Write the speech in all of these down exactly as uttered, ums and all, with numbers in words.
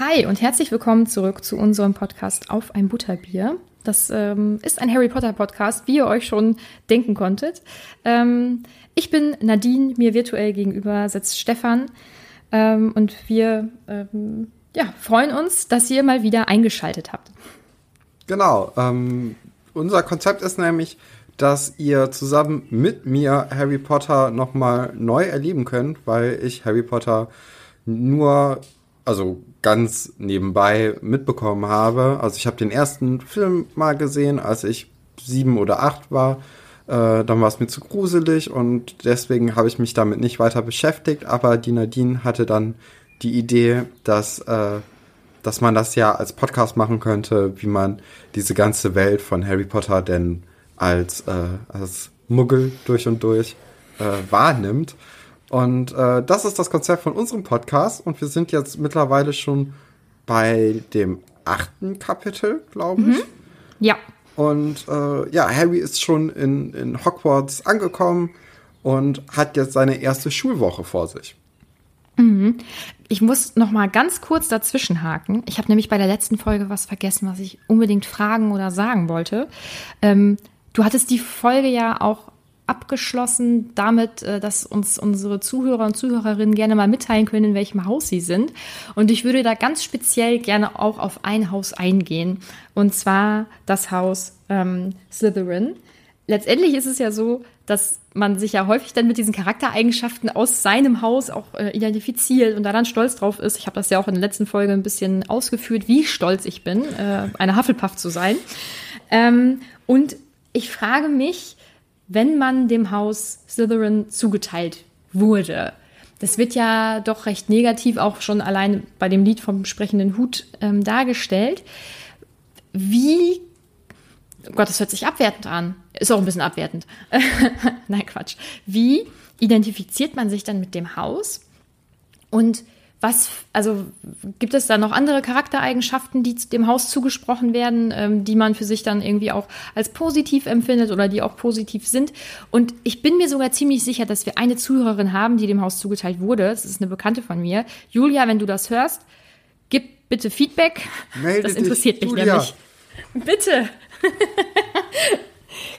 Hi und herzlich willkommen zurück zu unserem Podcast Auf ein Butterbier. Das ähm, ist ein Harry Potter Podcast, wie ihr euch schon denken konntet. Ähm, ich bin Nadine, mir virtuell gegenüber sitzt Stefan ähm, und wir ähm, ja, freuen uns, dass ihr mal wieder eingeschaltet habt. Genau, ähm, unser Konzept ist nämlich, dass ihr zusammen mit mir Harry Potter nochmal neu erleben könnt, weil ich Harry Potter nur... also ganz nebenbei mitbekommen habe. Also ich habe den ersten Film mal gesehen, als ich sieben oder acht war. Äh, dann war es mir zu gruselig und deswegen habe ich mich damit nicht weiter beschäftigt. Aber die Nadine hatte dann die Idee, dass, äh, dass man das ja als Podcast machen könnte, wie man diese ganze Welt von Harry Potter denn als, äh, als Muggel durch und durch äh, wahrnimmt. Und äh, das ist das Konzept von unserem Podcast und wir sind jetzt mittlerweile schon bei dem achten Kapitel, glaube ich. Mhm. Ja. Und äh, ja, Harry ist schon in, in Hogwarts angekommen und hat jetzt seine erste Schulwoche vor sich. Mhm. Ich muss noch mal ganz kurz dazwischen haken. Ich habe nämlich bei der letzten Folge was vergessen, was ich unbedingt fragen oder sagen wollte. Ähm, du hattest die Folge ja auch abgeschlossen damit, dass uns unsere Zuhörer und Zuhörerinnen gerne mal mitteilen können, in welchem Haus sie sind. Und ich würde da ganz speziell gerne auch auf ein Haus eingehen. Und zwar das Haus ähm, Slytherin. Letztendlich ist es ja so, dass man sich ja häufig dann mit diesen Charaktereigenschaften aus seinem Haus auch äh, identifiziert und daran stolz drauf ist. Ich habe das ja auch in der letzten Folge ein bisschen ausgeführt, wie stolz ich bin, äh, eine Hufflepuff zu sein. Ähm, und ich frage mich, wenn man dem Haus Slytherin zugeteilt wurde. Das wird ja doch recht negativ auch schon allein bei dem Lied vom sprechenden Hut ähm, dargestellt. Wie, oh Gott, das hört sich abwertend an. Ist auch ein bisschen abwertend. Nein, Quatsch. Wie identifiziert man sich dann mit dem Haus? Und was, also gibt es da noch andere Charaktereigenschaften, die dem Haus zugesprochen werden, ähm, die man für sich dann irgendwie auch als positiv empfindet oder die auch positiv sind? Und ich bin mir sogar ziemlich sicher, dass wir eine Zuhörerin haben, die dem Haus zugeteilt wurde. Das ist eine Bekannte von mir. Julia, wenn du das hörst, gib bitte Feedback. Melde das interessiert dich, mich Julia. Nämlich. Bitte.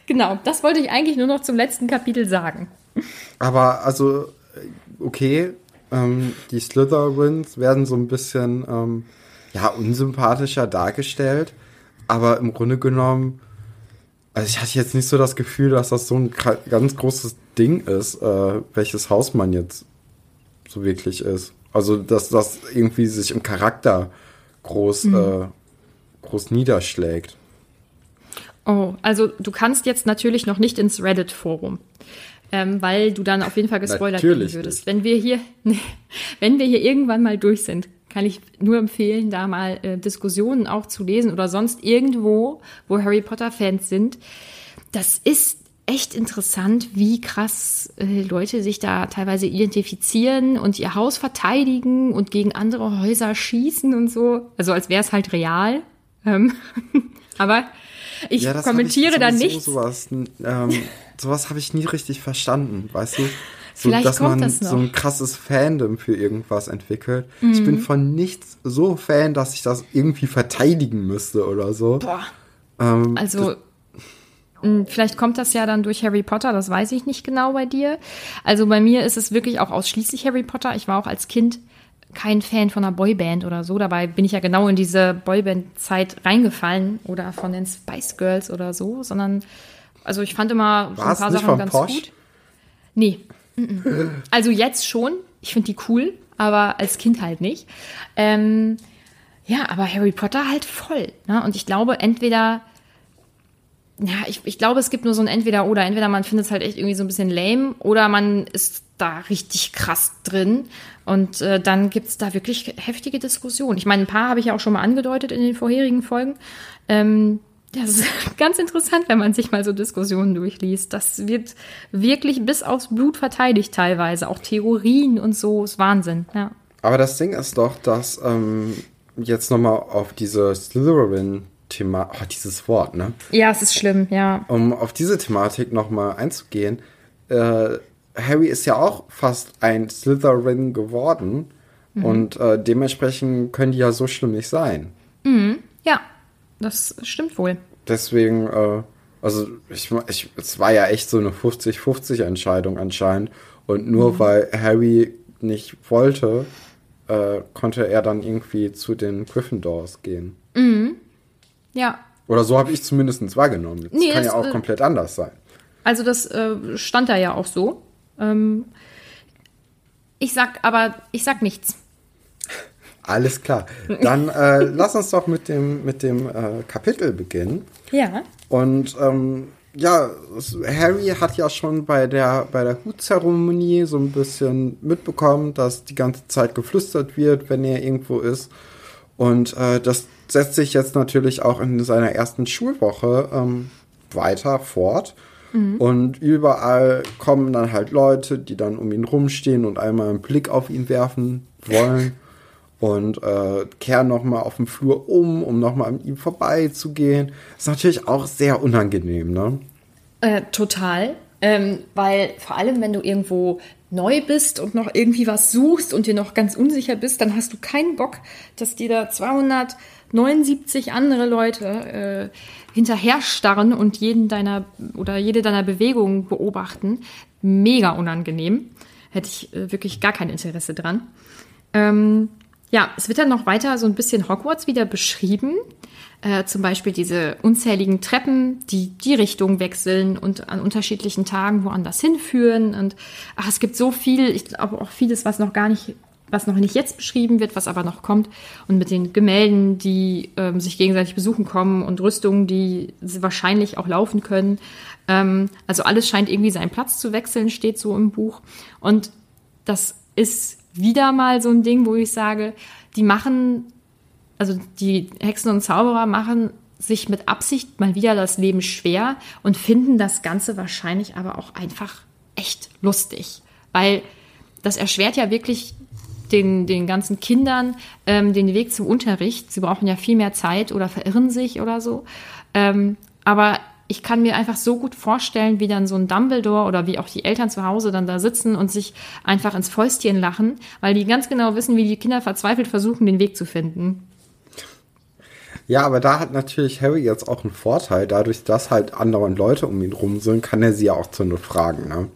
Genau, das wollte ich eigentlich nur noch zum letzten Kapitel sagen. Aber also, okay, Ähm, die Slytherins werden so ein bisschen ähm, ja, unsympathischer dargestellt, aber im Grunde genommen, also ich hatte jetzt nicht so das Gefühl, dass das so ein ganz großes Ding ist, äh, welches Haus man jetzt so wirklich ist. Also, dass das irgendwie sich im Charakter groß mhm. äh, groß niederschlägt. Oh, also du kannst jetzt natürlich noch nicht ins Reddit-Forum, ähm, weil du dann auf jeden Fall gespoilert werden würdest. Wenn wir hier, wenn wir hier irgendwann mal durch sind, kann ich nur empfehlen, da mal äh, Diskussionen auch zu lesen oder sonst irgendwo, wo Harry Potter-Fans sind. Das ist echt interessant, wie krass äh, Leute sich da teilweise identifizieren und ihr Haus verteidigen und gegen andere Häuser schießen und so. Also als wäre es halt real. Ähm, aber ich ja, kommentiere ich da nichts. Sowas, ähm, sowas habe ich nie richtig verstanden, weißt du? So, vielleicht dass kommt man das noch. So ein krasses Fandom für irgendwas entwickelt. Mhm. Ich bin von nichts so Fan, dass ich das irgendwie verteidigen müsste oder so. Boah. Ähm, also, das, vielleicht kommt das ja dann durch Harry Potter, das weiß ich nicht genau bei dir. Also bei mir ist es wirklich auch ausschließlich Harry Potter. Ich war auch als Kind kein Fan von einer Boyband oder so. Dabei bin ich ja genau in diese Boyband-Zeit reingefallen oder von den Spice Girls oder so, sondern also ich fand immer so ein paar Sachen ganz Posh? Gut. Nee. Also jetzt schon, ich finde die cool, aber als Kind halt nicht. Ähm, ja, aber Harry Potter halt voll. Ne? Und ich glaube, entweder, ja, ich, ich glaube, es gibt nur so ein Entweder-Oder. Entweder man findet es halt echt irgendwie so ein bisschen lame oder man ist da richtig krass drin. Und äh, dann gibt es da wirklich heftige Diskussionen. Ich meine, ein paar habe ich ja auch schon mal angedeutet in den vorherigen Folgen. Ähm, Das ist ganz interessant, wenn man sich mal so Diskussionen durchliest. Das wird wirklich bis aufs Blut verteidigt teilweise. Auch Theorien und so, ist Wahnsinn. Ja. Aber das Ding ist doch, dass ähm, jetzt nochmal auf diese Slytherin-Thema, oh, dieses Wort, ne? Ja, es ist schlimm, ja. Um auf diese Thematik nochmal einzugehen, äh, Harry ist ja auch fast ein Slytherin geworden. Mhm. Und äh, dementsprechend können die ja so schlimm nicht sein. Mhm, ja. Das stimmt wohl. Deswegen, äh, also ich, ich, es war ja echt so eine fünfzig-fünfzig-Entscheidung anscheinend. Und nur mhm. weil Harry nicht wollte, äh, konnte er dann irgendwie zu den Gryffindors gehen. Mhm. Ja. Oder so habe ich zumindest wahrgenommen. Das nee, kann das, ja auch äh, komplett anders sein. Also das äh, stand da ja auch so. Ähm, ich sag aber, ich sag nichts. Alles klar. Dann äh, lass uns doch mit dem, mit dem äh, Kapitel beginnen. Ja. Und ähm, ja, Harry hat ja schon bei der, bei der Hutzeremonie so ein bisschen mitbekommen, dass die ganze Zeit geflüstert wird, wenn er irgendwo ist. Und äh, das setzt sich jetzt natürlich auch in seiner ersten Schulwoche ähm, weiter fort. Mhm. Und überall kommen dann halt Leute, die dann um ihn rumstehen und einmal einen Blick auf ihn werfen wollen. Und äh, kehren nochmal auf dem Flur um, um nochmal an ihm vorbeizugehen. Ist natürlich auch sehr unangenehm, ne? Äh, total. Ähm, weil vor allem, wenn du irgendwo neu bist und noch irgendwie was suchst und dir noch ganz unsicher bist, dann hast du keinen Bock, dass dir da zweihundertneunundsiebzig andere Leute äh, hinterher starren und jeden deiner oder jede deiner Bewegungen beobachten. Mega unangenehm. Hätte ich äh, wirklich gar kein Interesse dran. Ähm, Ja, es wird dann noch weiter so ein bisschen Hogwarts wieder beschrieben. Äh, zum Beispiel diese unzähligen Treppen, die die Richtung wechseln und an unterschiedlichen Tagen woanders hinführen. Und ach, es gibt so viel, ich glaube auch vieles, was noch gar nicht, was noch nicht jetzt beschrieben wird, was aber noch kommt. Und mit den Gemälden, die ähm, sich gegenseitig besuchen kommen und Rüstungen, die wahrscheinlich auch laufen können. Ähm, also alles scheint irgendwie seinen Platz zu wechseln, steht so im Buch. Und das ist wieder mal so ein Ding, wo ich sage, die machen, also die Hexen und Zauberer machen sich mit Absicht mal wieder das Leben schwer und finden das Ganze wahrscheinlich aber auch einfach echt lustig. Weil das erschwert ja wirklich den, den ganzen Kindern ähm, den Weg zum Unterricht. Sie brauchen ja viel mehr Zeit oder verirren sich oder so. Ähm, aber ich kann mir einfach so gut vorstellen, wie dann so ein Dumbledore oder wie auch die Eltern zu Hause dann da sitzen und sich einfach ins Fäustchen lachen, weil die ganz genau wissen, wie die Kinder verzweifelt versuchen, den Weg zu finden. Ja, aber da hat natürlich Harry jetzt auch einen Vorteil. Dadurch, dass halt andauernd Leute um ihn rum sind, kann er sie ja auch zu Not fragen. Ne?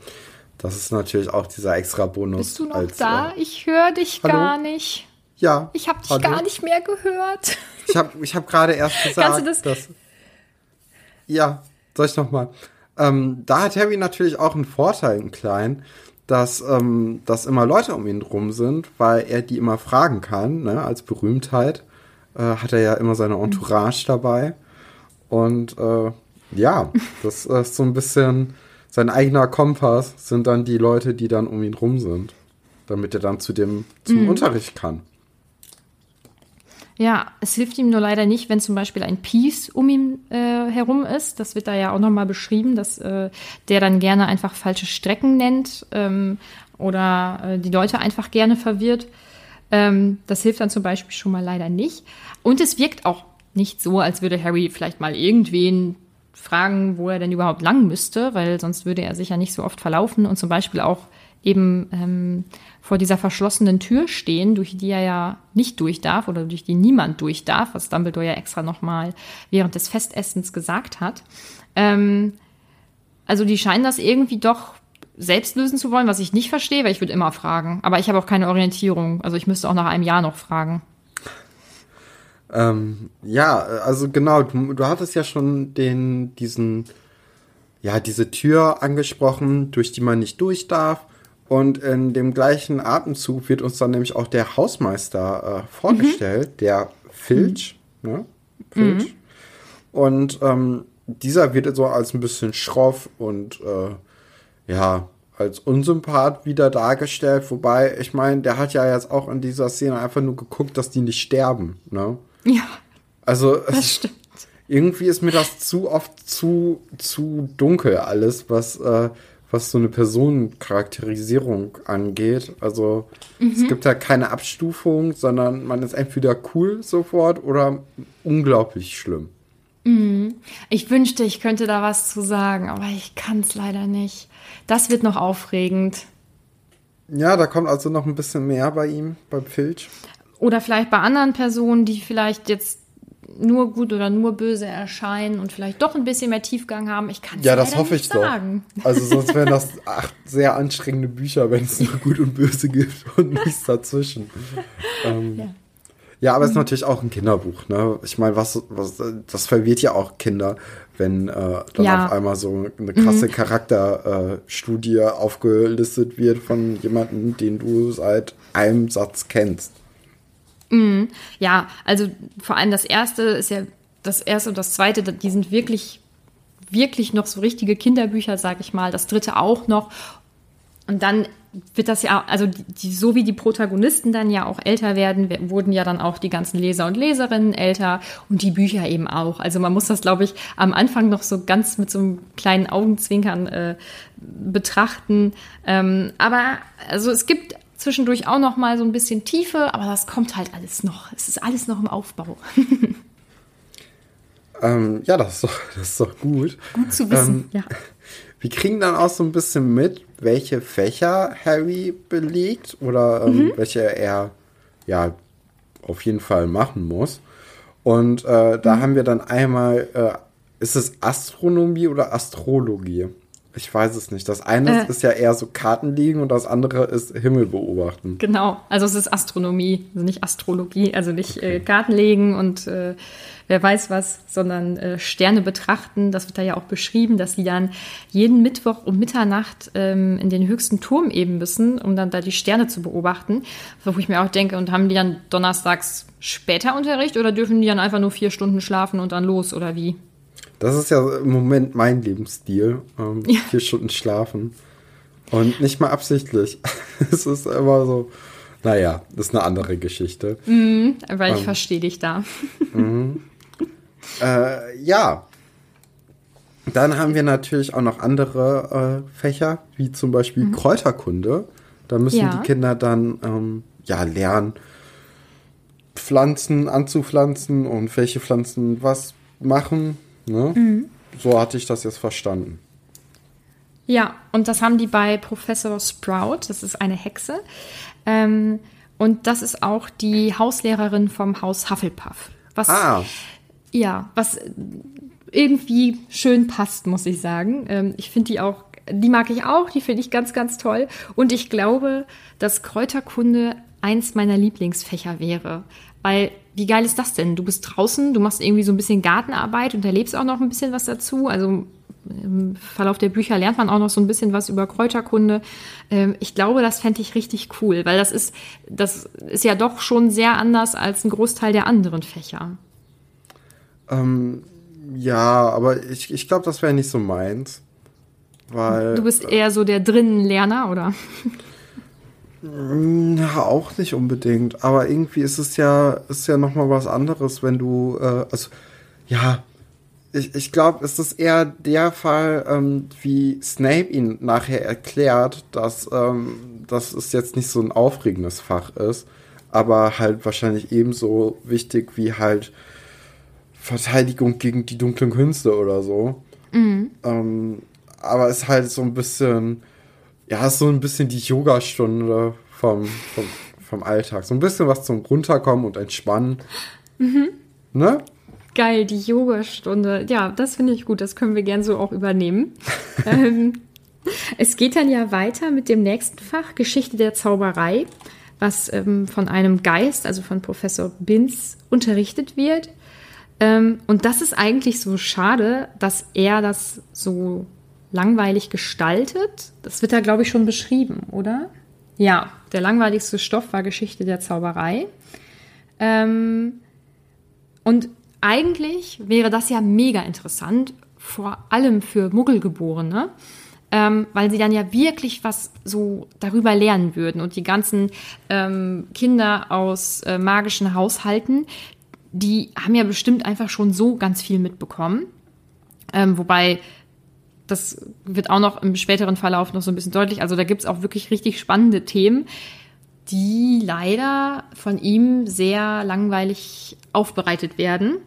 Das ist natürlich auch dieser extra Bonus. Bist du noch als, da? Äh, ich höre dich hallo? Gar nicht. Ja. Ich habe dich hallo? Gar nicht mehr gehört. Ich habe ich hab gerade erst gesagt, kannst du das dass... Ja, soll ich nochmal. Ähm, da hat Harry natürlich auch einen Vorteil im Kleinen, dass, ähm, dass immer Leute um ihn rum sind, weil er die immer fragen kann, ne, als Berühmtheit. äh, hat er ja immer seine Entourage dabei. Und äh, ja, das ist so ein bisschen sein eigener Kompass, sind dann die Leute, die dann um ihn rum sind, damit er dann zu dem, zum mhm. Unterricht kann. Ja, es hilft ihm nur leider nicht, wenn zum Beispiel ein Peeves um ihn äh, herum ist. Das wird da ja auch nochmal beschrieben, dass äh, der dann gerne einfach falsche Strecken nennt ähm, oder äh, die Leute einfach gerne verwirrt. Ähm, das hilft dann zum Beispiel schon mal leider nicht. Und es wirkt auch nicht so, als würde Harry vielleicht mal irgendwen fragen, wo er denn überhaupt lang müsste, weil sonst würde er sich ja nicht so oft verlaufen und zum Beispiel auch eben ähm, vor dieser verschlossenen Tür stehen, durch die er ja nicht durch darf oder durch die niemand durch darf, was Dumbledore ja extra nochmal während des Festessens gesagt hat. Ähm, also die scheinen das irgendwie doch selbst lösen zu wollen, was ich nicht verstehe, weil ich würde immer fragen. Aber ich habe auch keine Orientierung. Also ich müsste auch nach einem Jahr noch fragen. Ähm, ja, also genau, du, du hattest ja schon den, diesen, ja, diese Tür angesprochen, durch die man nicht durch darf. Und in dem gleichen Atemzug wird uns dann nämlich auch der Hausmeister äh, vorgestellt, mhm. der Filch. Mhm. Ne? Filch. Mhm. Und ähm, dieser wird so als ein bisschen schroff und äh, ja, als Unsympath wieder dargestellt. Wobei, ich meine, der hat ja jetzt auch in dieser Szene einfach nur geguckt, dass die nicht sterben. Ne? Ja, also, das es, stimmt. Irgendwie ist mir das zu oft zu, zu dunkel alles, was... Äh, was so eine Personencharakterisierung angeht. Also mhm. es gibt da keine Abstufung, sondern man ist entweder cool sofort oder unglaublich schlimm. Mhm. Ich wünschte, ich könnte da was zu sagen, aber ich kann es leider nicht. Das wird noch aufregend. Ja, da kommt also noch ein bisschen mehr bei ihm, beim Filch. Oder vielleicht bei anderen Personen, die vielleicht jetzt nur gut oder nur böse erscheinen und vielleicht doch ein bisschen mehr Tiefgang haben. Ich kann es ja, das hoffe ich doch. Also sonst wären das acht sehr anstrengende Bücher, wenn es nur gut und böse gibt und nichts dazwischen. ähm, ja. ja, aber es ist natürlich auch ein Kinderbuch. Ne? Ich meine, was, was, das verwirrt ja auch Kinder, wenn äh, dann ja. auf einmal so eine krasse mhm. Charakterstudie äh, aufgelistet wird von jemandem, den du seit einem Satz kennst. Ja, also vor allem das erste ist ja, das erste und das zweite, die sind wirklich, wirklich noch so richtige Kinderbücher, sag ich mal. Das dritte auch noch. Und dann wird das ja, also die, die, so wie die Protagonisten dann ja auch älter werden, wurden ja dann auch die ganzen Leser und Leserinnen älter und die Bücher eben auch. Also man muss das, glaube ich, am Anfang noch so ganz mit so einem kleinen Augenzwinkern äh, betrachten. Ähm, aber also es gibt zwischendurch auch noch mal so ein bisschen Tiefe, aber das kommt halt alles noch. Es ist alles noch im Aufbau. ähm, ja, das ist, doch, das ist doch gut. Gut zu wissen, ähm, ja. Wir kriegen dann auch so ein bisschen mit, welche Fächer Harry belegt oder ähm, mhm. welche er ja auf jeden Fall machen muss. Und äh, da mhm. haben wir dann einmal, äh, ist es Astronomie oder Astrologie? Ich weiß es nicht. Das eine äh, ist ja eher so Karten liegen und das andere ist Himmel beobachten. Genau, also es ist Astronomie, also nicht Astrologie, also nicht okay. äh, Karten legen und äh, wer weiß was, sondern äh, Sterne betrachten. Das wird da ja auch beschrieben, dass sie dann jeden Mittwoch um Mitternacht ähm, in den höchsten Turm eben müssen, um dann da die Sterne zu beobachten. Wo ich mir auch denke, und haben die dann donnerstags später Unterricht oder dürfen die dann einfach nur vier Stunden schlafen und dann los oder wie? Das ist ja im Moment mein Lebensstil. Ähm, ja. Vier Stunden schlafen. Und nicht mal absichtlich. Es ist immer so, naja, das ist eine andere Geschichte. Mm, aber ähm, ich verstehe dich da. Mm. Äh, ja. Dann haben wir natürlich auch noch andere äh, Fächer, wie zum Beispiel mhm. Kräuterkunde. Da müssen ja. die Kinder dann ähm, ja, lernen, Pflanzen anzupflanzen und welche Pflanzen was machen. Ne? Mhm. So hatte ich das jetzt verstanden. Ja, und das haben die bei Professor Sprout, das ist eine Hexe. Ähm, und das ist auch die Hauslehrerin vom Haus Hufflepuff. Was, ah. Ja, was irgendwie schön passt, muss ich sagen. Ähm, ich finde die auch, die mag ich auch, die finde ich ganz, ganz toll. Und ich glaube, dass Kräuterkunde eins meiner Lieblingsfächer wäre. Weil, wie geil ist das denn? Du bist draußen, du machst irgendwie so ein bisschen Gartenarbeit und erlebst auch noch ein bisschen was dazu. Also im Verlauf der Bücher lernt man auch noch so ein bisschen was über Kräuterkunde. Ich glaube, das fände ich richtig cool, weil das ist, das ist ja doch schon sehr anders als ein Großteil der anderen Fächer. Ähm, ja, aber ich, ich glaube, das wäre nicht so meins. Weil, du bist eher so der Drinnenlerner, oder? Ja, auch nicht unbedingt. Aber irgendwie ist es ja, ist ja nochmal was anderes, wenn du, äh, also, ja, ich, ich glaube, es ist eher der Fall, ähm, wie Snape ihn nachher erklärt, dass, ähm, dass es jetzt nicht so ein aufregendes Fach ist, aber halt wahrscheinlich ebenso wichtig wie halt Verteidigung gegen die dunklen Künste oder so. Mhm. Ähm, aber es ist halt so ein bisschen, ja, ist so ein bisschen die Yogastunde vom, vom, vom Alltag. So ein bisschen was zum Runterkommen und Entspannen. Mhm. Ne? Geil, die Yogastunde. Ja, das finde ich gut. Das können wir gern so auch übernehmen. ähm, es geht dann ja weiter mit dem nächsten Fach, Geschichte der Zauberei, was ähm, von einem Geist, also von Professor Binz, unterrichtet wird. Ähm, und das ist eigentlich so schade, dass er das so langweilig gestaltet. Das wird da, glaube ich, schon beschrieben, oder? Ja, der langweiligste Stoff war Geschichte der Zauberei. Ähm, und eigentlich wäre das ja mega interessant, vor allem für Muggelgeborene, ähm, weil sie dann ja wirklich was so darüber lernen würden. Und die ganzen ähm, Kinder aus äh, magischen Haushalten, die haben ja bestimmt einfach schon so ganz viel mitbekommen. Ähm, wobei, das wird auch noch im späteren Verlauf noch so ein bisschen deutlich. Also da gibt es auch wirklich richtig spannende Themen, die leider von ihm sehr langweilig aufbereitet werden.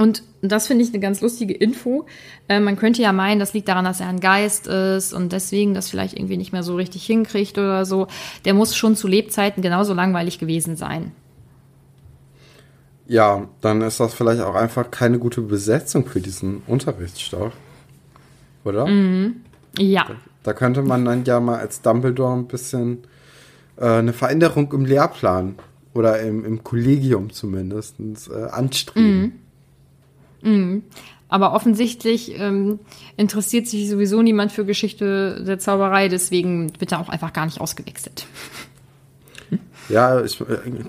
Und das finde ich eine ganz lustige Info. Äh, man könnte ja meinen, das liegt daran, dass er ein Geist ist und deswegen das vielleicht irgendwie nicht mehr so richtig hinkriegt oder so. Der muss schon zu Lebzeiten genauso langweilig gewesen sein. Ja, dann ist das vielleicht auch einfach keine gute Besetzung für diesen Unterrichtsstoff. Oder? Mhm. Ja. Da, da könnte man dann ja mal als Dumbledore ein bisschen äh, eine Veränderung im Lehrplan oder im, im Kollegium zumindest äh, anstreben. Mhm. Mhm. Aber offensichtlich ähm, interessiert sich sowieso niemand für Geschichte der Zauberei, deswegen wird da auch einfach gar nicht ausgewechselt. Hm? Ja, ich, äh,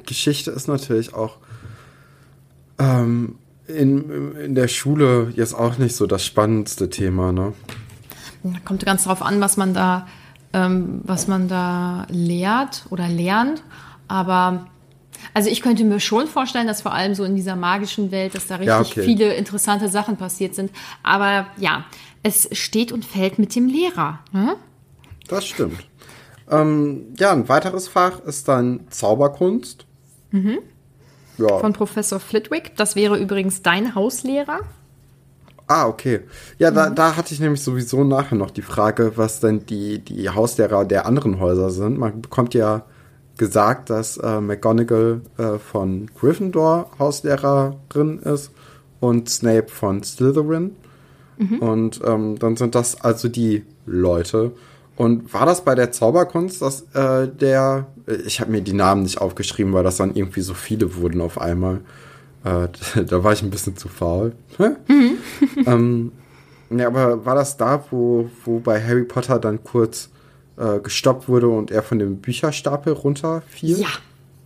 Geschichte ist natürlich auch ähm, In, in der Schule jetzt auch nicht so das spannendste Thema, ne? Kommt ganz drauf an, was man da, ähm, was man da lehrt oder lernt. Aber also ich könnte mir schon vorstellen, dass vor allem so in dieser magischen Welt, dass da richtig ja, okay. viele interessante Sachen passiert sind. Aber ja, es steht und fällt mit dem Lehrer. Hm? Das stimmt. Ähm, ja, ein weiteres Fach ist dann Zauberkunst. Mhm. Ja. Von Professor Flitwick. Das wäre übrigens dein Hauslehrer. Ah, okay. Ja, da, mhm. da hatte ich nämlich sowieso nachher noch die Frage, was denn die, die Hauslehrer der anderen Häuser sind. Man bekommt ja gesagt, dass äh, McGonagall äh, von Gryffindor Hauslehrerin ist und Snape von Slytherin. Mhm. Und ähm, dann sind das also die Leute. Und war das bei der Zauberkunst, dass äh, der, ich habe mir die Namen nicht aufgeschrieben, weil das dann irgendwie so viele wurden auf einmal. Äh, da war ich ein bisschen zu faul. Mhm. ähm, ja, aber war das da, wo, wo bei Harry Potter dann kurz äh, gestoppt wurde und er von dem Bücherstapel runterfiel? Ja,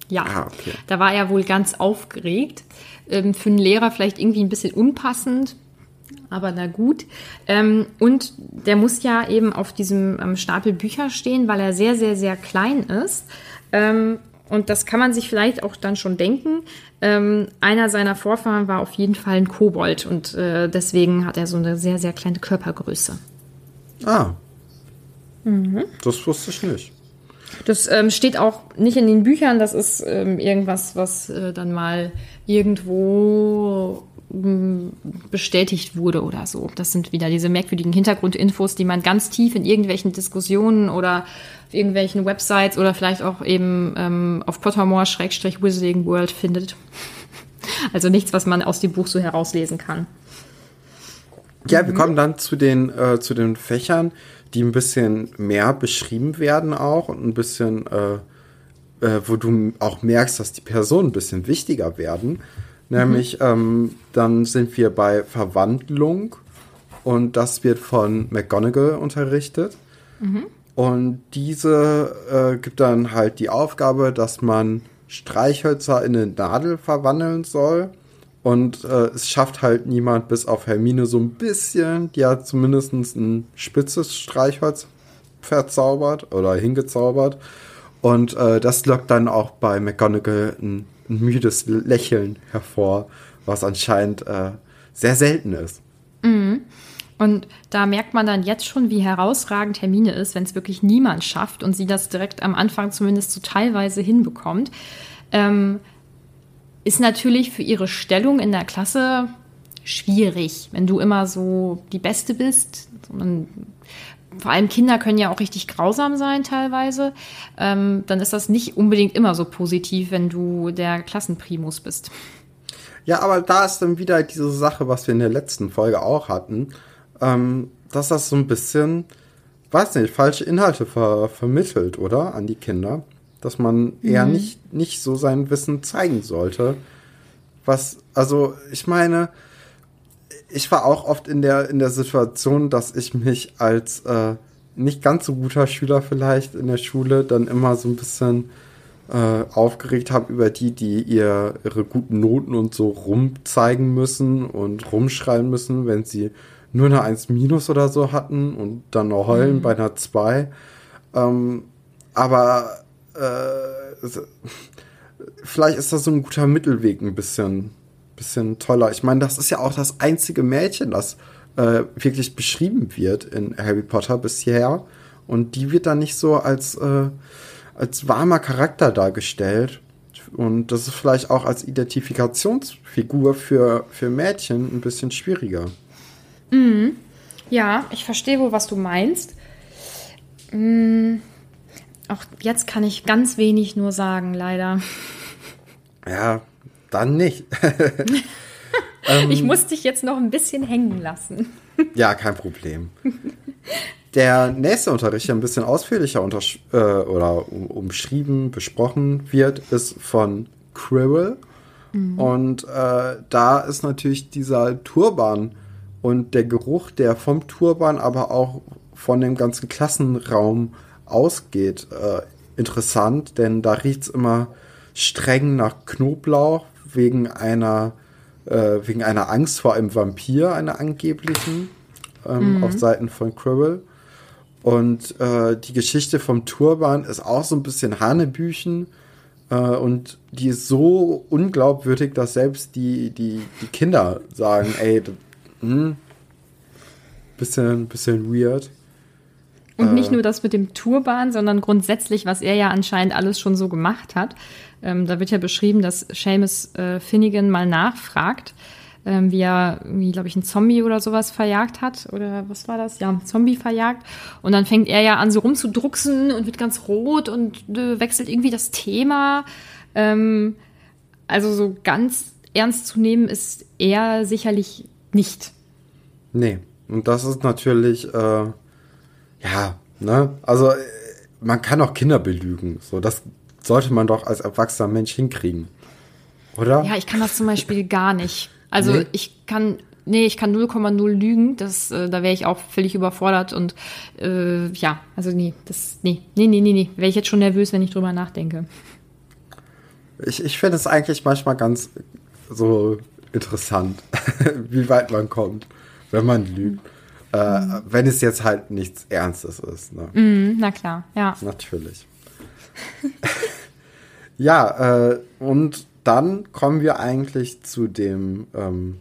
ja. Ah, okay. Da war er wohl ganz aufgeregt. Ähm, für einen Lehrer vielleicht irgendwie ein bisschen unpassend. Aber na gut. Ähm, und der muss ja eben auf diesem ähm, Stapel Bücher stehen, weil er sehr, sehr, sehr klein ist. Ähm, und das kann man sich vielleicht auch dann schon denken. Ähm, einer seiner Vorfahren war auf jeden Fall ein Kobold. Und äh, deswegen hat er so eine sehr, sehr kleine Körpergröße. Ah. Mhm. Das wusste ich nicht. Das ähm, steht auch nicht in den Büchern. Das ist ähm, irgendwas, was äh, dann mal irgendwo bestätigt wurde oder so. Das sind wieder diese merkwürdigen Hintergrundinfos, die man ganz tief in irgendwelchen Diskussionen oder auf irgendwelchen Websites oder vielleicht auch eben ähm, auf Pottermore-Wizarding World findet. Also nichts, was man aus dem Buch so herauslesen kann. Ja, wir kommen dann zu den, äh, zu den Fächern, die ein bisschen mehr beschrieben werden auch und ein bisschen, äh, äh, wo du auch merkst, dass die Personen ein bisschen wichtiger werden. Nämlich, mhm. ähm, dann sind wir bei Verwandlung Und das wird von McGonagall unterrichtet. Mhm. Und diese äh, gibt dann halt die Aufgabe, dass man Streichhölzer in eine Nadel verwandeln soll. Und äh, es schafft halt niemand, bis auf Hermine so ein bisschen. Die hat zumindest ein spitzes Streichholz verzaubert oder hingezaubert. Und äh, das lockt dann auch bei McGonagall ein, ein müdes Lächeln hervor, was anscheinend äh, sehr selten ist. Mhm. Und da merkt man dann jetzt schon, wie herausragend Hermine ist, wenn es wirklich niemand schafft und sie das direkt am Anfang zumindest so teilweise hinbekommt. Ähm, ist natürlich für ihre Stellung in der Klasse schwierig, wenn du immer so die Beste bist. Man, vor allem Kinder können ja auch richtig grausam sein teilweise. Ähm, dann ist das nicht unbedingt immer so positiv, wenn du der Klassenprimus bist. Ja, aber da ist dann wieder diese Sache, was wir in der letzten Folge auch hatten, ähm, dass das so ein bisschen, weiß nicht, falsche Inhalte ver- vermittelt, oder? An die Kinder. Dass man eher mhm. nicht, nicht so sein Wissen zeigen sollte. Was, also, ich meine, ich war auch oft in der, in der Situation, dass ich mich als äh, nicht ganz so guter Schüler vielleicht in der Schule dann immer so ein bisschen äh, aufgeregt habe über die, die ihr, ihre guten Noten und so rumzeigen müssen und rumschreien müssen, wenn sie nur eine eins minus oder so hatten und dann noch heulen mhm. bei einer zwei. Ähm, aber vielleicht ist das so ein guter Mittelweg ein bisschen, bisschen toller. Ich meine, das ist ja auch das einzige Mädchen, das äh, wirklich beschrieben wird in Harry Potter bisher. Und die wird dann nicht so als, äh, als warmer Charakter dargestellt. Und das ist vielleicht auch als Identifikationsfigur für, für Mädchen ein bisschen schwieriger. Mhm. Ja, ich verstehe wohl, was du meinst. Mhm. Auch jetzt kann ich ganz wenig nur sagen, leider. Ja, dann nicht. Ich muss dich jetzt noch ein bisschen hängen lassen. Ja, kein Problem. Der nächste Unterricht, der ein bisschen ausführlicher untersch- äh, oder um- umschrieben, besprochen wird, ist von Quirrell. Mhm. Und äh, da ist natürlich dieser Turban und der Geruch, der vom Turban, aber auch von dem ganzen Klassenraum ausgeht, äh, interessant, denn da riecht es immer streng nach Knoblauch wegen einer äh, wegen einer Angst vor einem Vampir, einer angeblichen, ähm, mhm. auf Seiten von Quirrell. Und äh, die Geschichte vom Turban ist auch so ein bisschen Hanebüchen äh, und die ist so unglaubwürdig, dass selbst die, die, die Kinder sagen, ey, mh, bisschen, bisschen weird. Und nicht nur das mit dem Turban, sondern grundsätzlich, was er ja anscheinend alles schon so gemacht hat. Ähm, da wird ja beschrieben, dass Seamus äh, Finnegan mal nachfragt, ähm, wie er, glaube ich, einen Zombie oder sowas verjagt hat. Oder was war das? Ja, einen Zombie verjagt. Und dann fängt er ja an, so rumzudrucksen und wird ganz rot und äh, wechselt irgendwie das Thema. Ähm, also so ganz ernst zu nehmen ist er sicherlich nicht. Nee, und das ist natürlich... Äh Ja, ne? Also man kann auch Kinder belügen. So, das sollte man doch als erwachsener Mensch hinkriegen, oder? Ja, ich kann das zum Beispiel gar nicht. Also nee? ich kann, nee, ich kann null Komma null lügen. Das, äh, da wäre ich auch völlig überfordert und äh, ja, also nee, das, nee, nee, nee, nee, nee. Wäre ich jetzt schon nervös, wenn ich drüber nachdenke. Ich, ich finde es eigentlich manchmal ganz so interessant, wie weit man kommt, wenn man lügt. Äh, mhm. Wenn es jetzt halt nichts Ernstes ist. Ne? Mhm, na klar, ja. Natürlich. Ja, äh, und dann kommen wir eigentlich zu dem... Ähm,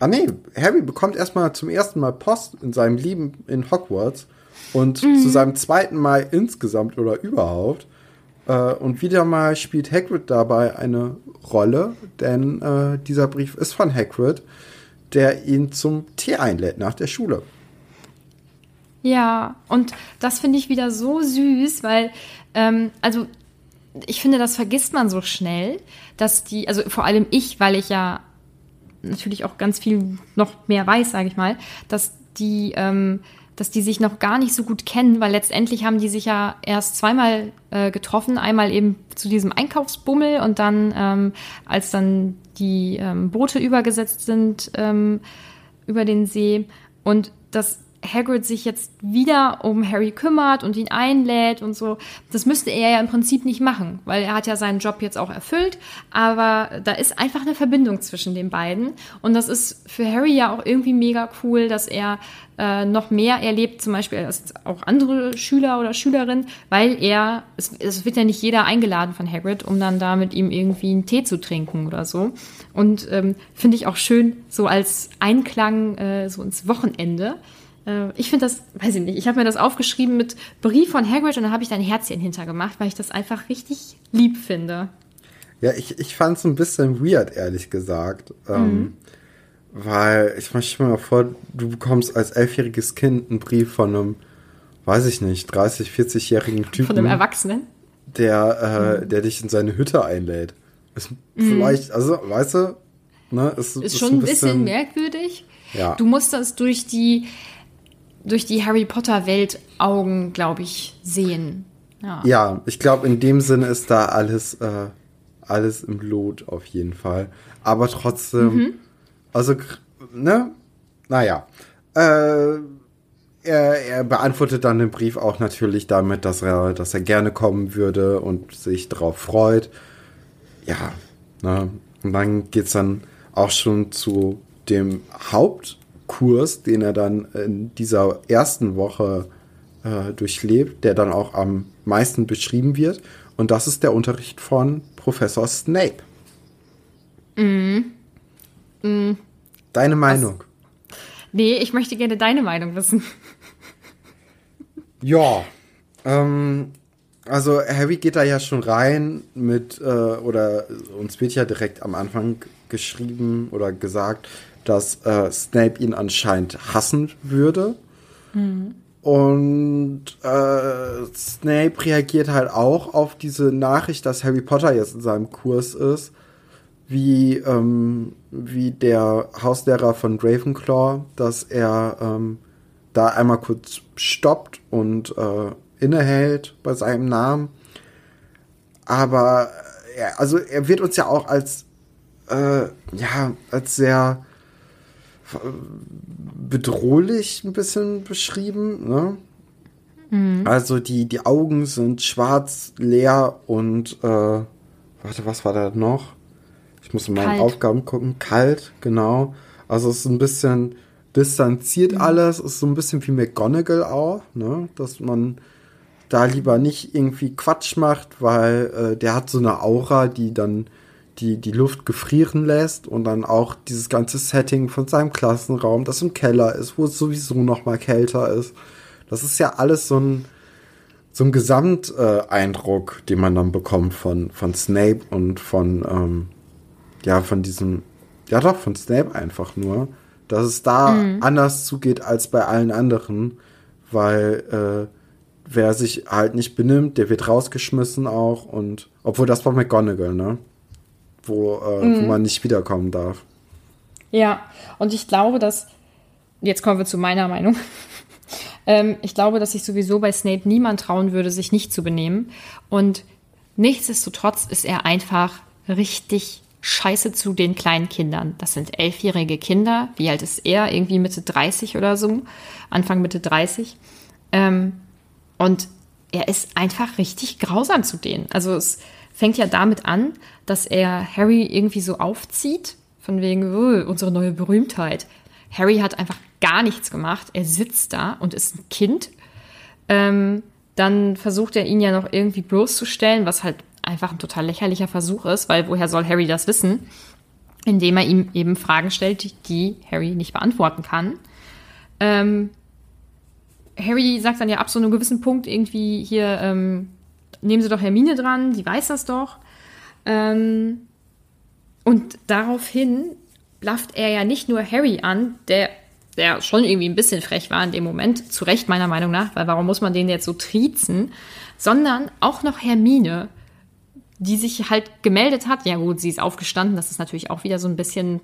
ah nee, Harry bekommt erstmal zum ersten Mal Post in seinem Leben in Hogwarts und mhm. zu seinem zweiten Mal insgesamt oder überhaupt. Äh, und wieder mal spielt Hagrid dabei eine Rolle, denn äh, dieser Brief ist von Hagrid, der ihn zum Tee einlädt nach der Schule. Ja, und das finde ich wieder so süß, weil, ähm, also ich finde, das vergisst man so schnell, dass die, also vor allem ich, weil ich ja natürlich auch ganz viel noch mehr weiß, sage ich mal, dass die, ähm, dass die sich noch gar nicht so gut kennen, weil letztendlich haben die sich ja erst zweimal äh, getroffen, einmal eben zu diesem Einkaufsbummel und dann, ähm, als dann die ähm, Boote übergesetzt sind ähm, über den See, Und dass Hagrid sich jetzt wieder um Harry kümmert und ihn einlädt und so, das müsste er ja im Prinzip nicht machen, weil er hat ja seinen Job jetzt auch erfüllt, aber da ist einfach eine Verbindung zwischen den beiden und das ist für Harry ja auch irgendwie mega cool, dass er äh, noch mehr erlebt, zum Beispiel als auch andere Schüler oder Schülerinnen, weil er, es, es wird ja nicht jeder eingeladen von Hagrid, um dann da mit ihm irgendwie einen Tee zu trinken oder so und ähm, finde ich auch schön, so als Einklang äh, so ins Wochenende. Ich finde das, weiß ich nicht, ich habe mir das aufgeschrieben mit Brief von Hagrid und dann habe ich da ein Herzchen hintergemacht, weil ich das einfach richtig lieb finde. Ja, ich, ich fand es ein bisschen weird, ehrlich gesagt. Mhm. Ähm, weil, ich meine, stell mir mal vor, du bekommst als elfjähriges Kind einen Brief von einem, weiß ich nicht, dreißig-, vierzigjährigen Typen. Von einem Erwachsenen? Der, äh, mhm. der dich in seine Hütte einlädt. Ist vielleicht, mhm. also, weißt du, ne? Ist, ist, ist schon ein bisschen, bisschen merkwürdig. Ja. Du musst das durch die durch die Harry-Potter-Welt Augen, glaube ich, sehen. Ja, ja, ich glaube, in dem Sinne ist da alles, äh, alles im Lot auf jeden Fall. Aber trotzdem, mhm. also, ne? Naja. Äh, er, er beantwortet dann den Brief auch natürlich damit, dass er, dass er gerne kommen würde und sich drauf freut. Ja, ne? Und dann geht's dann auch schon zu dem Haupt- Kurs, den er dann in dieser ersten Woche äh, durchlebt, der dann auch am meisten beschrieben wird. Und das ist der Unterricht von Professor Snape. Mhm. Mhm. Deine Meinung? Was? Nee, ich möchte gerne deine Meinung wissen. Ja. Ähm, also Harry geht da ja schon rein mit, äh, oder uns wird ja direkt am Anfang geschrieben oder gesagt, dass äh, Snape ihn anscheinend hassen würde. Mhm. Und äh, Snape reagiert halt auch auf diese Nachricht, dass Harry Potter jetzt in seinem Kurs ist, wie, ähm, wie der Hauslehrer von Ravenclaw, dass er ähm, da einmal kurz stoppt und äh, innehält bei seinem Namen. Aber er, also er wird uns ja auch als äh, ja, als sehr bedrohlich ein bisschen beschrieben, ne? Mhm. Also die, die Augen sind schwarz, leer und äh, warte, was war da noch? Ich muss in meinen Aufgaben gucken. Kalt, genau. Also es ist ein bisschen distanziert mhm. alles, ist so ein bisschen wie McGonagall auch, ne? Dass man da lieber nicht irgendwie Quatsch macht, weil äh, der hat so eine Aura, die dann Die, die Luft gefrieren lässt und dann auch dieses ganze Setting von seinem Klassenraum, das im Keller ist, wo es sowieso noch mal kälter ist. Das ist ja alles so ein, so ein Gesamteindruck, den man dann bekommt von, von Snape und von, ähm, ja, von diesem, ja doch, von Snape einfach nur, dass es da mhm. anders zugeht als bei allen anderen, weil, äh, wer sich halt nicht benimmt, der wird rausgeschmissen auch und, obwohl das war McGonagall, ne? Wo, äh, mhm. wo man nicht wiederkommen darf. Ja, und ich glaube, dass, jetzt kommen wir zu meiner Meinung, ähm, ich glaube, dass sich sowieso bei Snape niemand trauen würde, sich nicht zu benehmen. Und nichtsdestotrotz ist er einfach richtig scheiße zu den kleinen Kindern. Das sind elfjährige Kinder. Wie alt ist er? Irgendwie Mitte dreißig oder so. Anfang Mitte dreißig. Ähm, und er ist einfach richtig grausam zu denen. Also es fängt ja damit an, dass er Harry irgendwie so aufzieht, von wegen, oh, unsere neue Berühmtheit. Harry hat einfach gar nichts gemacht. Er sitzt da und ist ein Kind. Ähm, dann versucht er ihn ja noch irgendwie bloßzustellen, was halt einfach ein total lächerlicher Versuch ist, weil woher soll Harry das wissen? Indem er ihm eben Fragen stellt, die Harry nicht beantworten kann. Ähm, Harry sagt dann ja ab so einem gewissen Punkt irgendwie hier, ähm, nehmen Sie doch Hermine dran, die weiß das doch. Ähm, und daraufhin blafft er ja nicht nur Harry an, der, der schon irgendwie ein bisschen frech war in dem Moment, zu Recht meiner Meinung nach, weil warum muss man den jetzt so triezen, sondern auch noch Hermine, die sich halt gemeldet hat. Ja gut, sie ist aufgestanden, das ist natürlich auch wieder so ein bisschen...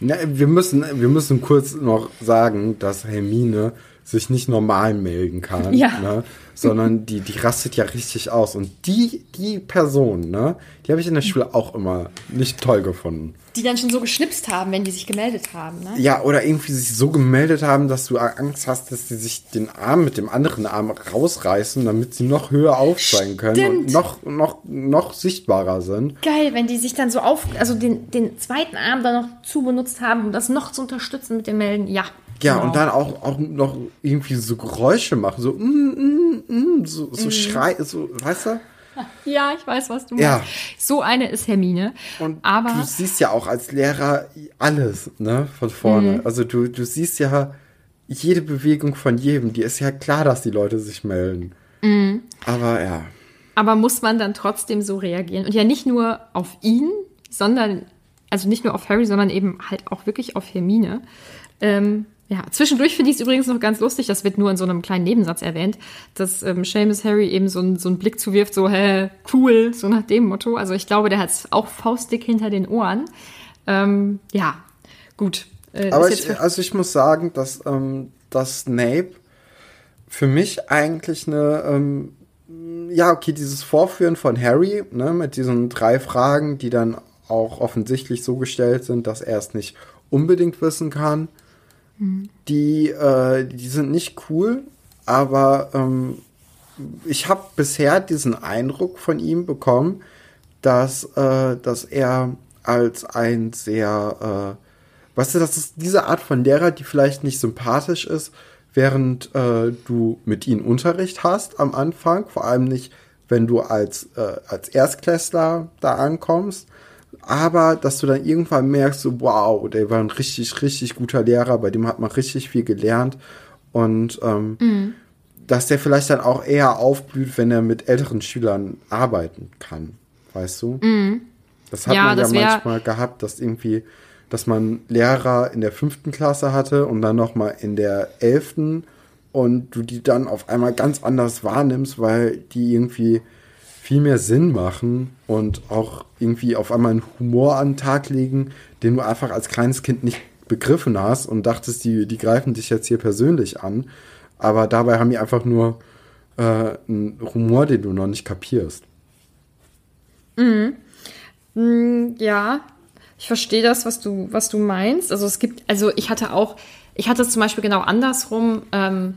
Na, wir müssen, wir müssen kurz noch sagen, dass Hermine sich nicht normal melden kann, ja. ne? Sondern die, die rastet ja richtig aus. Und die, die Person, ne, die habe ich in der Schule auch immer nicht toll gefunden. Die dann schon so geschnipst haben, wenn die sich gemeldet haben, ne? Ja, oder irgendwie sich so gemeldet haben, dass du Angst hast, dass die sich den Arm mit dem anderen Arm rausreißen, damit sie noch höher aufsteigen können. Stimmt. Und noch, noch, noch sichtbarer sind. Geil, wenn die sich dann so auf, also den, den zweiten Arm dann noch zu benutzt haben, um das noch zu unterstützen mit dem Melden, ja. Ja, genau. Und dann auch, auch noch irgendwie so Geräusche machen, so mm, mm, mm, so, so mm. Schrei, so, weißt du? Ja, ich weiß, was du ja. meinst. So eine ist Hermine. Und aber du siehst ja auch als Lehrer alles, ne, von vorne. Mhm. Also du, du siehst ja jede Bewegung von jedem. Dir ist ja klar, dass die Leute sich melden. Mhm. Aber ja. Aber muss man dann trotzdem so reagieren? Und ja nicht nur auf ihn, sondern, also nicht nur auf Harry, sondern eben halt auch wirklich auf Hermine. Ähm, Ja, zwischendurch finde ich es übrigens noch ganz lustig, das wird nur in so einem kleinen Nebensatz erwähnt, dass ähm, Seamus Harry eben so, ein, so einen Blick zuwirft, so, hä, cool, so nach dem Motto. Also ich glaube, der hat es auch faustdick hinter den Ohren. Ähm, ja, gut. Äh, Aber ich, ver- also ich muss sagen, dass, ähm, dass Snape für mich eigentlich eine, ähm, ja, okay, dieses Vorführen von Harry, ne, mit diesen drei Fragen, die dann auch offensichtlich so gestellt sind, dass er es nicht unbedingt wissen kann. Die, äh, die sind nicht cool, aber ähm, ich habe bisher diesen Eindruck von ihm bekommen, dass, äh, dass er als ein sehr, äh, weißt du, das ist diese Art von Lehrer, die vielleicht nicht sympathisch ist, während äh, du mit ihnen Unterricht hast am Anfang, vor allem nicht, wenn du als, äh, als Erstklässler da ankommst. Aber dass du dann irgendwann merkst, so, wow, der war ein richtig, richtig guter Lehrer, bei dem hat man richtig viel gelernt. Und ähm, mhm. dass der vielleicht dann auch eher aufblüht, wenn er mit älteren Schülern arbeiten kann, weißt du? Mhm. Das hat ja, man das ja wär- manchmal gehabt, dass irgendwie, dass man Lehrer in der fünften Klasse hatte und dann nochmal in der elften und du die dann auf einmal ganz anders wahrnimmst, weil die irgendwie viel mehr Sinn machen und auch irgendwie auf einmal einen Humor an den Tag legen, den du einfach als kleines Kind nicht begriffen hast und dachtest, die, die greifen dich jetzt hier persönlich an. Aber dabei haben die einfach nur äh, einen Humor, den du noch nicht kapierst. Mhm. Mhm, ja, ich verstehe das, was du, was du meinst. Also es gibt, also ich hatte auch, ich hatte es zum Beispiel genau andersrum, ähm,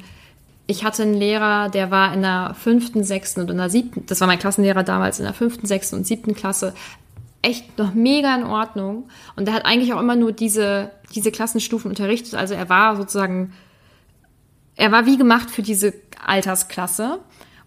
ich hatte einen Lehrer, der war in der fünften, sechsten und in der siebten, das war mein Klassenlehrer damals, in der fünften, sechsten und siebten Klasse, echt noch mega in Ordnung. Und der hat eigentlich auch immer nur diese, diese Klassenstufen unterrichtet. Also er war sozusagen, er war wie gemacht für diese Altersklasse.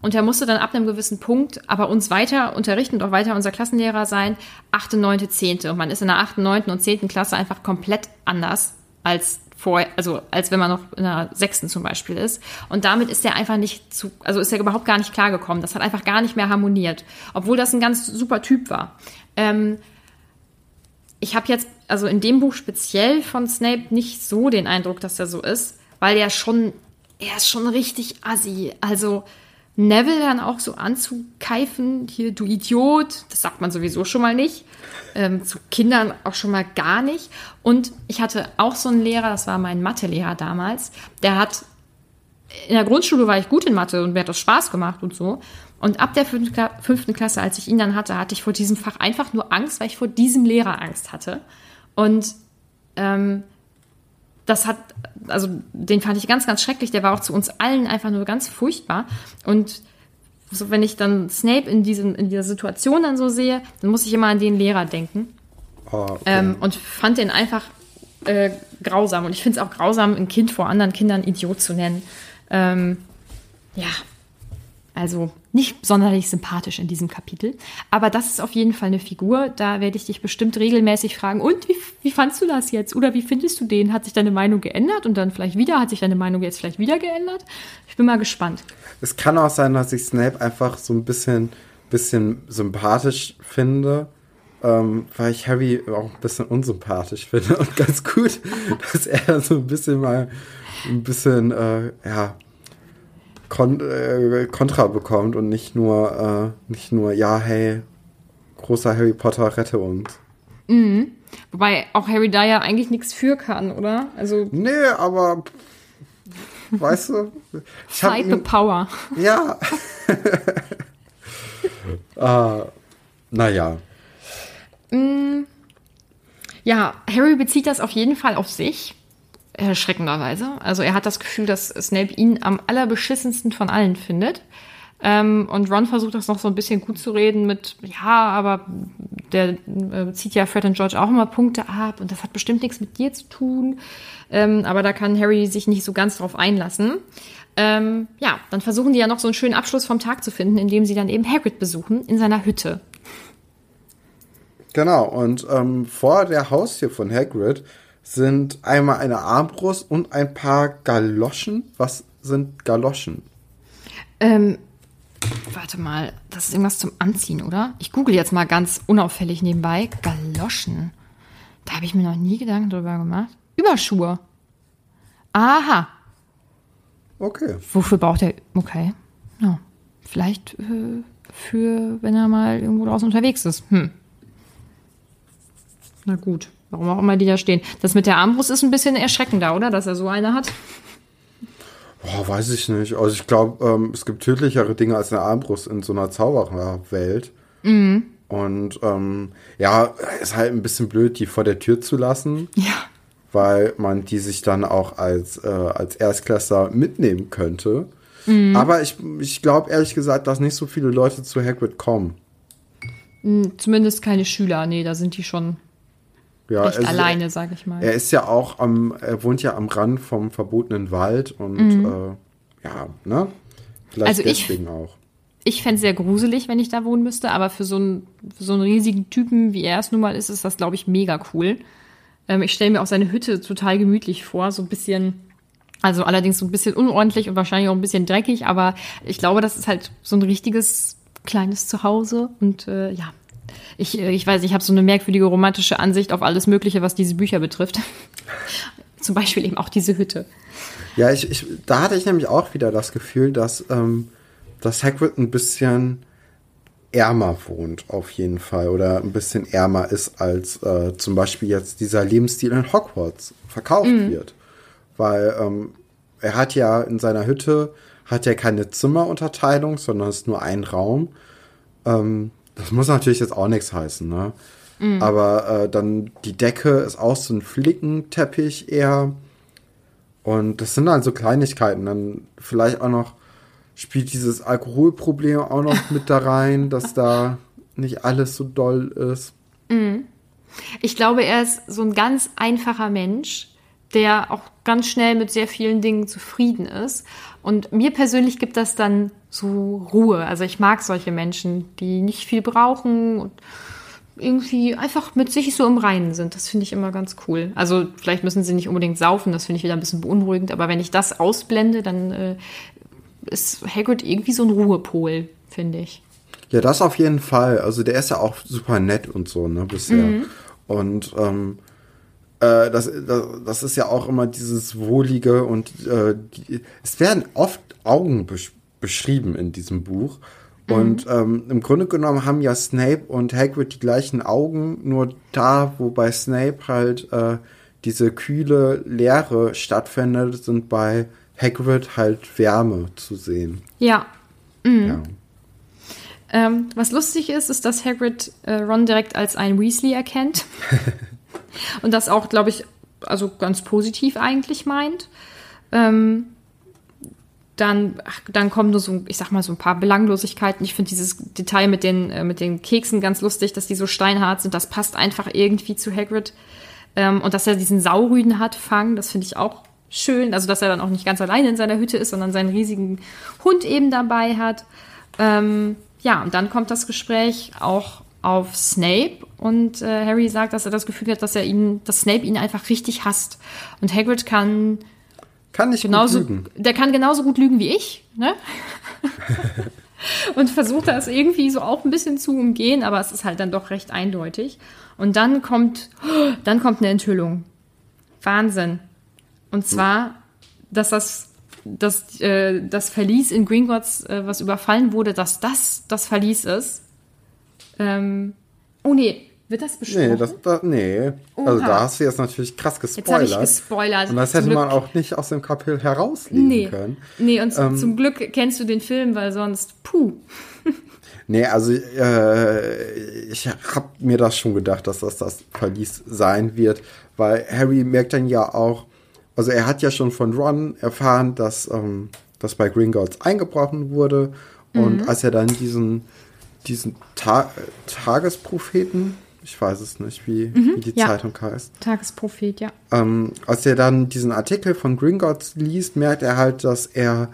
Und er musste dann ab einem gewissen Punkt aber uns weiter unterrichten und auch weiter unser Klassenlehrer sein, achte, neunte, zehnte. Und man ist in der achten, neunten und zehnten Klasse einfach komplett anders als Vor, also als wenn man noch in der sechsten zum Beispiel ist. Und damit ist er einfach nicht zu, also ist er überhaupt gar nicht klargekommen. Das hat einfach gar nicht mehr harmoniert. Obwohl das ein ganz super Typ war. Ähm, ich habe jetzt, also in dem Buch speziell von Snape nicht so den Eindruck, dass er so ist, weil er schon, er ist schon richtig assi. Also Neville dann auch so anzukeifen, hier, du Idiot, das sagt man sowieso schon mal nicht. Ähm, zu Kindern auch schon mal gar nicht. Und ich hatte auch so einen Lehrer, das war mein Mathelehrer damals, der hat, in der Grundschule war ich gut in Mathe und mir hat das Spaß gemacht und so. Und ab der fünften Klasse, als ich ihn dann hatte, hatte ich vor diesem Fach einfach nur Angst, weil ich vor diesem Lehrer Angst hatte. Und ähm, das hat, also den fand ich ganz, ganz schrecklich. Der war auch zu uns allen einfach nur ganz furchtbar. Und so, wenn ich dann Snape in, diesem, in dieser Situation dann so sehe, dann muss ich immer an den Lehrer denken. Oh, okay. ähm, und fand den einfach äh, grausam. Und ich finde es auch grausam, ein Kind vor anderen Kindern Idiot zu nennen. Ähm, ja, also nicht sonderlich sympathisch in diesem Kapitel. Aber das ist auf jeden Fall eine Figur. Da werde ich dich bestimmt regelmäßig fragen, und wie, wie fandst du das jetzt? Oder wie findest du den? Hat sich deine Meinung geändert? Und dann vielleicht wieder? Hat sich deine Meinung jetzt vielleicht wieder geändert? Ich bin mal gespannt. Es kann auch sein, dass ich Snape einfach so ein bisschen, bisschen sympathisch finde, ähm, weil ich Harry auch ein bisschen unsympathisch finde und ganz gut, dass er so ein bisschen mal ein bisschen, äh, ja, kon- äh, Kontra bekommt und nicht nur, äh, nicht nur, ja, hey, großer Harry Potter, rette uns. Mhm. Wobei auch Harry da ja eigentlich nichts für kann, oder? Also nee, aber weißt du? Ich hab ihn, Power. Ja. uh, naja. Ja, Harry bezieht das auf jeden Fall auf sich. Erschreckenderweise. Also er hat das Gefühl, dass Snape ihn am allerbeschissensten von allen findet. Ähm, und Ron versucht das noch so ein bisschen gut zu reden mit, ja, aber der äh, zieht ja Fred und George auch immer Punkte ab und das hat bestimmt nichts mit dir zu tun. Ähm, aber da kann Harry sich nicht so ganz drauf einlassen. Ähm, ja, dann versuchen die ja noch so einen schönen Abschluss vom Tag zu finden, indem sie dann eben Hagrid besuchen in seiner Hütte. Genau, und ähm, vor der Haustür von Hagrid sind einmal eine Armbrust und ein paar Galoschen. Was sind Galoschen? Ähm, warte mal, das ist irgendwas zum Anziehen, oder? Ich google jetzt mal ganz unauffällig nebenbei. Galoschen. Da habe ich mir noch nie Gedanken drüber gemacht. Überschuhe. Aha. Okay. Wofür braucht er? Okay. Ja. Vielleicht äh, für, wenn er mal irgendwo draußen unterwegs ist. Hm. Na gut. Warum auch immer die da stehen. Das mit der Armbrust ist ein bisschen erschreckender, oder? Dass er so eine hat. Boah, weiß ich nicht. Also ich glaube, ähm, es gibt tödlichere Dinge als eine Armbrust in so einer Zaubererwelt. Mhm. Und ähm, ja, ist halt ein bisschen blöd, die vor der Tür zu lassen. Ja. Weil man die sich dann auch als, äh, als Erstklässler mitnehmen könnte. Mhm. Aber ich, ich glaube ehrlich gesagt, dass nicht so viele Leute zu Hagrid kommen. Zumindest keine Schüler. Nee, da sind die schon... Ja, nicht also, alleine, sag ich mal. Er ist ja auch am, er wohnt ja am Rand vom verbotenen Wald und mhm. äh, ja, ne? Vielleicht also deswegen ich, auch. Ich fände es sehr gruselig, wenn ich da wohnen müsste, aber für so einen, für so einen riesigen Typen, wie er es nun mal ist, ist das, glaube ich, mega cool. Ähm, ich stelle mir auch seine Hütte total gemütlich vor, so ein bisschen, also allerdings so ein bisschen unordentlich und wahrscheinlich auch ein bisschen dreckig, aber ich glaube, das ist halt so ein richtiges kleines Zuhause und äh, ja. Ich, ich weiß, ich habe so eine merkwürdige romantische Ansicht auf alles Mögliche, was diese Bücher betrifft. Zum Beispiel eben auch diese Hütte. Ja, ich, ich, da hatte ich nämlich auch wieder das Gefühl, dass, ähm, dass Hagrid ein bisschen ärmer wohnt, auf jeden Fall. Oder ein bisschen ärmer ist, als äh, zum Beispiel jetzt dieser Lebensstil in Hogwarts verkauft mhm. wird. Weil ähm, er hat ja in seiner Hütte, hat ja keine Zimmerunterteilung, sondern es ist nur ein Raum. Ähm, Das muss natürlich jetzt auch nichts heißen, ne? Mm. Aber äh, dann die Decke ist auch so ein Flickenteppich eher. Und das sind dann so Kleinigkeiten. Dann vielleicht auch noch spielt dieses Alkoholproblem auch noch mit da rein, dass da nicht alles so doll ist. Mm. Ich glaube, er ist so ein ganz einfacher Mensch, der auch ganz schnell mit sehr vielen Dingen zufrieden ist. Und mir persönlich gibt das dann so Ruhe. Also ich mag solche Menschen, die nicht viel brauchen und irgendwie einfach mit sich so im Reinen sind. Das finde ich immer ganz cool. Also vielleicht müssen sie nicht unbedingt saufen, das finde ich wieder ein bisschen beunruhigend. Aber wenn ich das ausblende, dann äh, ist Hagrid irgendwie so ein Ruhepol, finde ich. Ja, das auf jeden Fall. Also der ist ja auch super nett und so, ne, bisher. Mhm. Und ähm Das, das, das ist ja auch immer dieses Wohlige und äh, die, es werden oft Augen besch- beschrieben in diesem Buch mhm. und ähm, im Grunde genommen haben ja Snape und Hagrid die gleichen Augen, nur da, wo bei Snape halt äh, diese kühle Leere stattfindet, sind bei Hagrid halt Wärme zu sehen. Ja. Mhm. Ja. Ähm, was lustig ist, ist, dass Hagrid äh, Ron direkt als ein Weasley erkennt. Und das auch, glaube ich, also ganz positiv eigentlich meint. Ähm, dann, ach, dann kommen nur so, ich sag mal, so ein paar Belanglosigkeiten. Ich finde dieses Detail mit den, äh, mit den Keksen ganz lustig, dass die so steinhart sind. Das passt einfach irgendwie zu Hagrid. Ähm, und dass er diesen Saurüden hat, Fang, das finde ich auch schön. Also, dass er dann auch nicht ganz alleine in seiner Hütte ist, sondern seinen riesigen Hund eben dabei hat. Ähm, ja, und dann kommt das Gespräch auch auf Snape und äh, Harry sagt, dass er das Gefühl hat, dass er ihn, dass Snape ihn einfach richtig hasst. Und Hagrid kann kann nicht genauso, gut lügen. Der kann genauso gut lügen wie ich, ne? Und versucht das irgendwie so auch ein bisschen zu umgehen, aber es ist halt dann doch recht eindeutig. Und dann kommt, dann kommt eine Enthüllung. Wahnsinn. Und zwar, dass das dass, äh, das Verlies in Gringotts, äh, was überfallen wurde, dass das das Verlies ist. Ähm, oh nee, Wird das besprochen? Nee, das, da, nee. also da hast du jetzt natürlich krass gespoilert. Jetzt habe ich gespoilert. Und das hätte man auch nicht aus dem Kapitel herauslegen nee. können. Nee, und ähm, zum Glück kennst du den Film, weil sonst, puh. Nee, also äh, ich habe mir das schon gedacht, dass das das Verlies sein wird, weil Harry merkt dann ja auch, also er hat ja schon von Ron erfahren, dass ähm, das bei Gringotts eingebrochen wurde. Und mhm. als er dann diesen, diesen Ta- Tagespropheten, ich weiß es nicht, wie, mhm, wie die ja. Zeitung heißt. Tagesprophet, ja. Ähm, als er dann diesen Artikel von Gringotts liest, merkt er halt, dass er,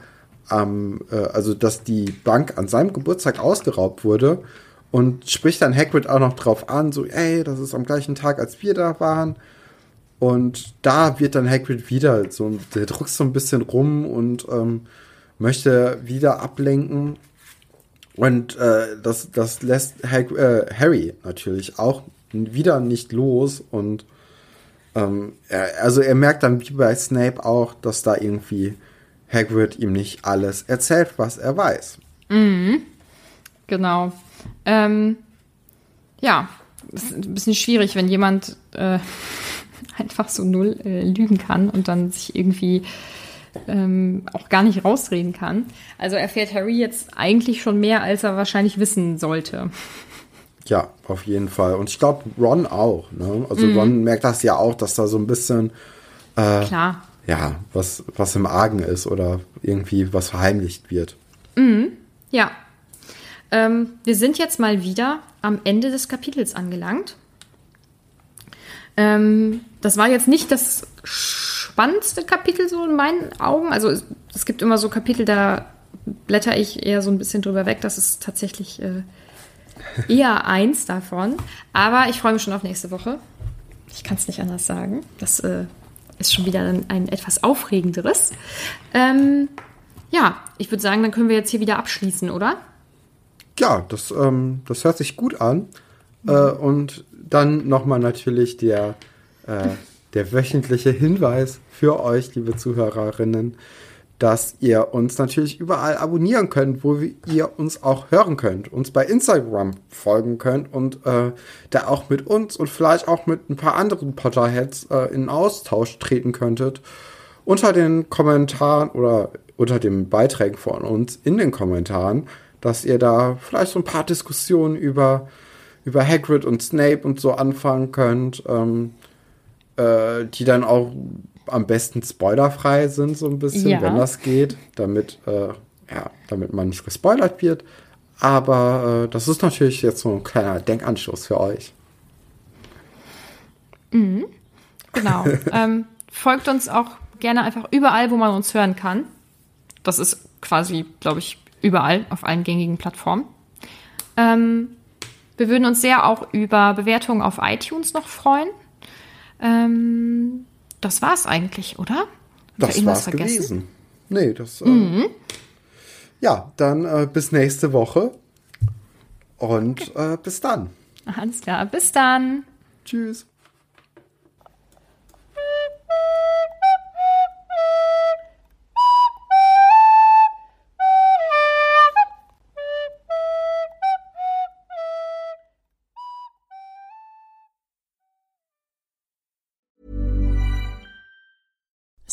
ähm, äh, also dass die Bank an seinem Geburtstag ausgeraubt wurde und spricht dann Hagrid auch noch drauf an, so, ey, das ist am gleichen Tag, als wir da waren. Und da wird dann Hagrid wieder so, der druckt so ein bisschen rum und ähm, möchte wieder ablenken. Und äh, das, das lässt Hag- äh, Harry natürlich auch wieder nicht los. Und ähm, er, also er merkt dann wie bei Snape auch, dass da irgendwie Hagrid ihm nicht alles erzählt, was er weiß. Mhm. Genau. Ähm, ja, das ist ein bisschen schwierig, wenn jemand äh, einfach so null äh, lügen kann und dann sich irgendwie Ähm, auch gar nicht rausreden kann. Also erfährt Harry jetzt eigentlich schon mehr, als er wahrscheinlich wissen sollte. Ja, auf jeden Fall. Und ich glaube, Ron auch. Ne? Also mm. Ron merkt das ja auch, dass da so ein bisschen äh, Klar. ja, was, was im Argen ist oder irgendwie was verheimlicht wird. Mm, ja. Ähm, wir sind jetzt mal wieder am Ende des Kapitels angelangt. Ähm, das war jetzt nicht das spannendste Kapitel so in meinen Augen. Also es, es gibt immer so Kapitel, da blätter ich eher so ein bisschen drüber weg. Das ist tatsächlich äh, eher eins davon. Aber ich freue mich schon auf nächste Woche. Ich kann es nicht anders sagen. Das äh, ist schon wieder ein, ein etwas aufregenderes. Ähm, ja, ich würde sagen, dann können wir jetzt hier wieder abschließen, oder? Ja, das, ähm, das hört sich gut an. Mhm. Äh, und dann nochmal natürlich der äh, Der wöchentliche Hinweis für euch, liebe Zuhörerinnen, dass ihr uns natürlich überall abonnieren könnt, wo ihr uns auch hören könnt, uns bei Instagram folgen könnt und äh, da auch mit uns und vielleicht auch mit ein paar anderen Potterheads äh, in Austausch treten könntet. Unter den Kommentaren oder unter den Beiträgen von uns in den Kommentaren, dass ihr da vielleicht so ein paar Diskussionen über, über Hagrid und Snape und so anfangen könnt, ähm, die dann auch am besten spoilerfrei sind, so ein bisschen, ja. wenn das geht, damit, äh, ja, damit man nicht gespoilert wird. Aber äh, das ist natürlich jetzt so ein kleiner Denkanstoß für euch. Mhm. Genau. ähm, folgt uns auch gerne einfach überall, wo man uns hören kann. Das ist quasi, glaube ich, überall auf allen gängigen Plattformen. Ähm, wir würden uns sehr auch über Bewertungen auf iTunes noch freuen. Ähm, das war's eigentlich, oder? Hab das ich irgendwas war's vergessen? Gewesen. Nee, das. Mhm. Äh, ja, dann äh, bis nächste Woche und okay. äh, bis dann. Alles klar, bis dann. Tschüss.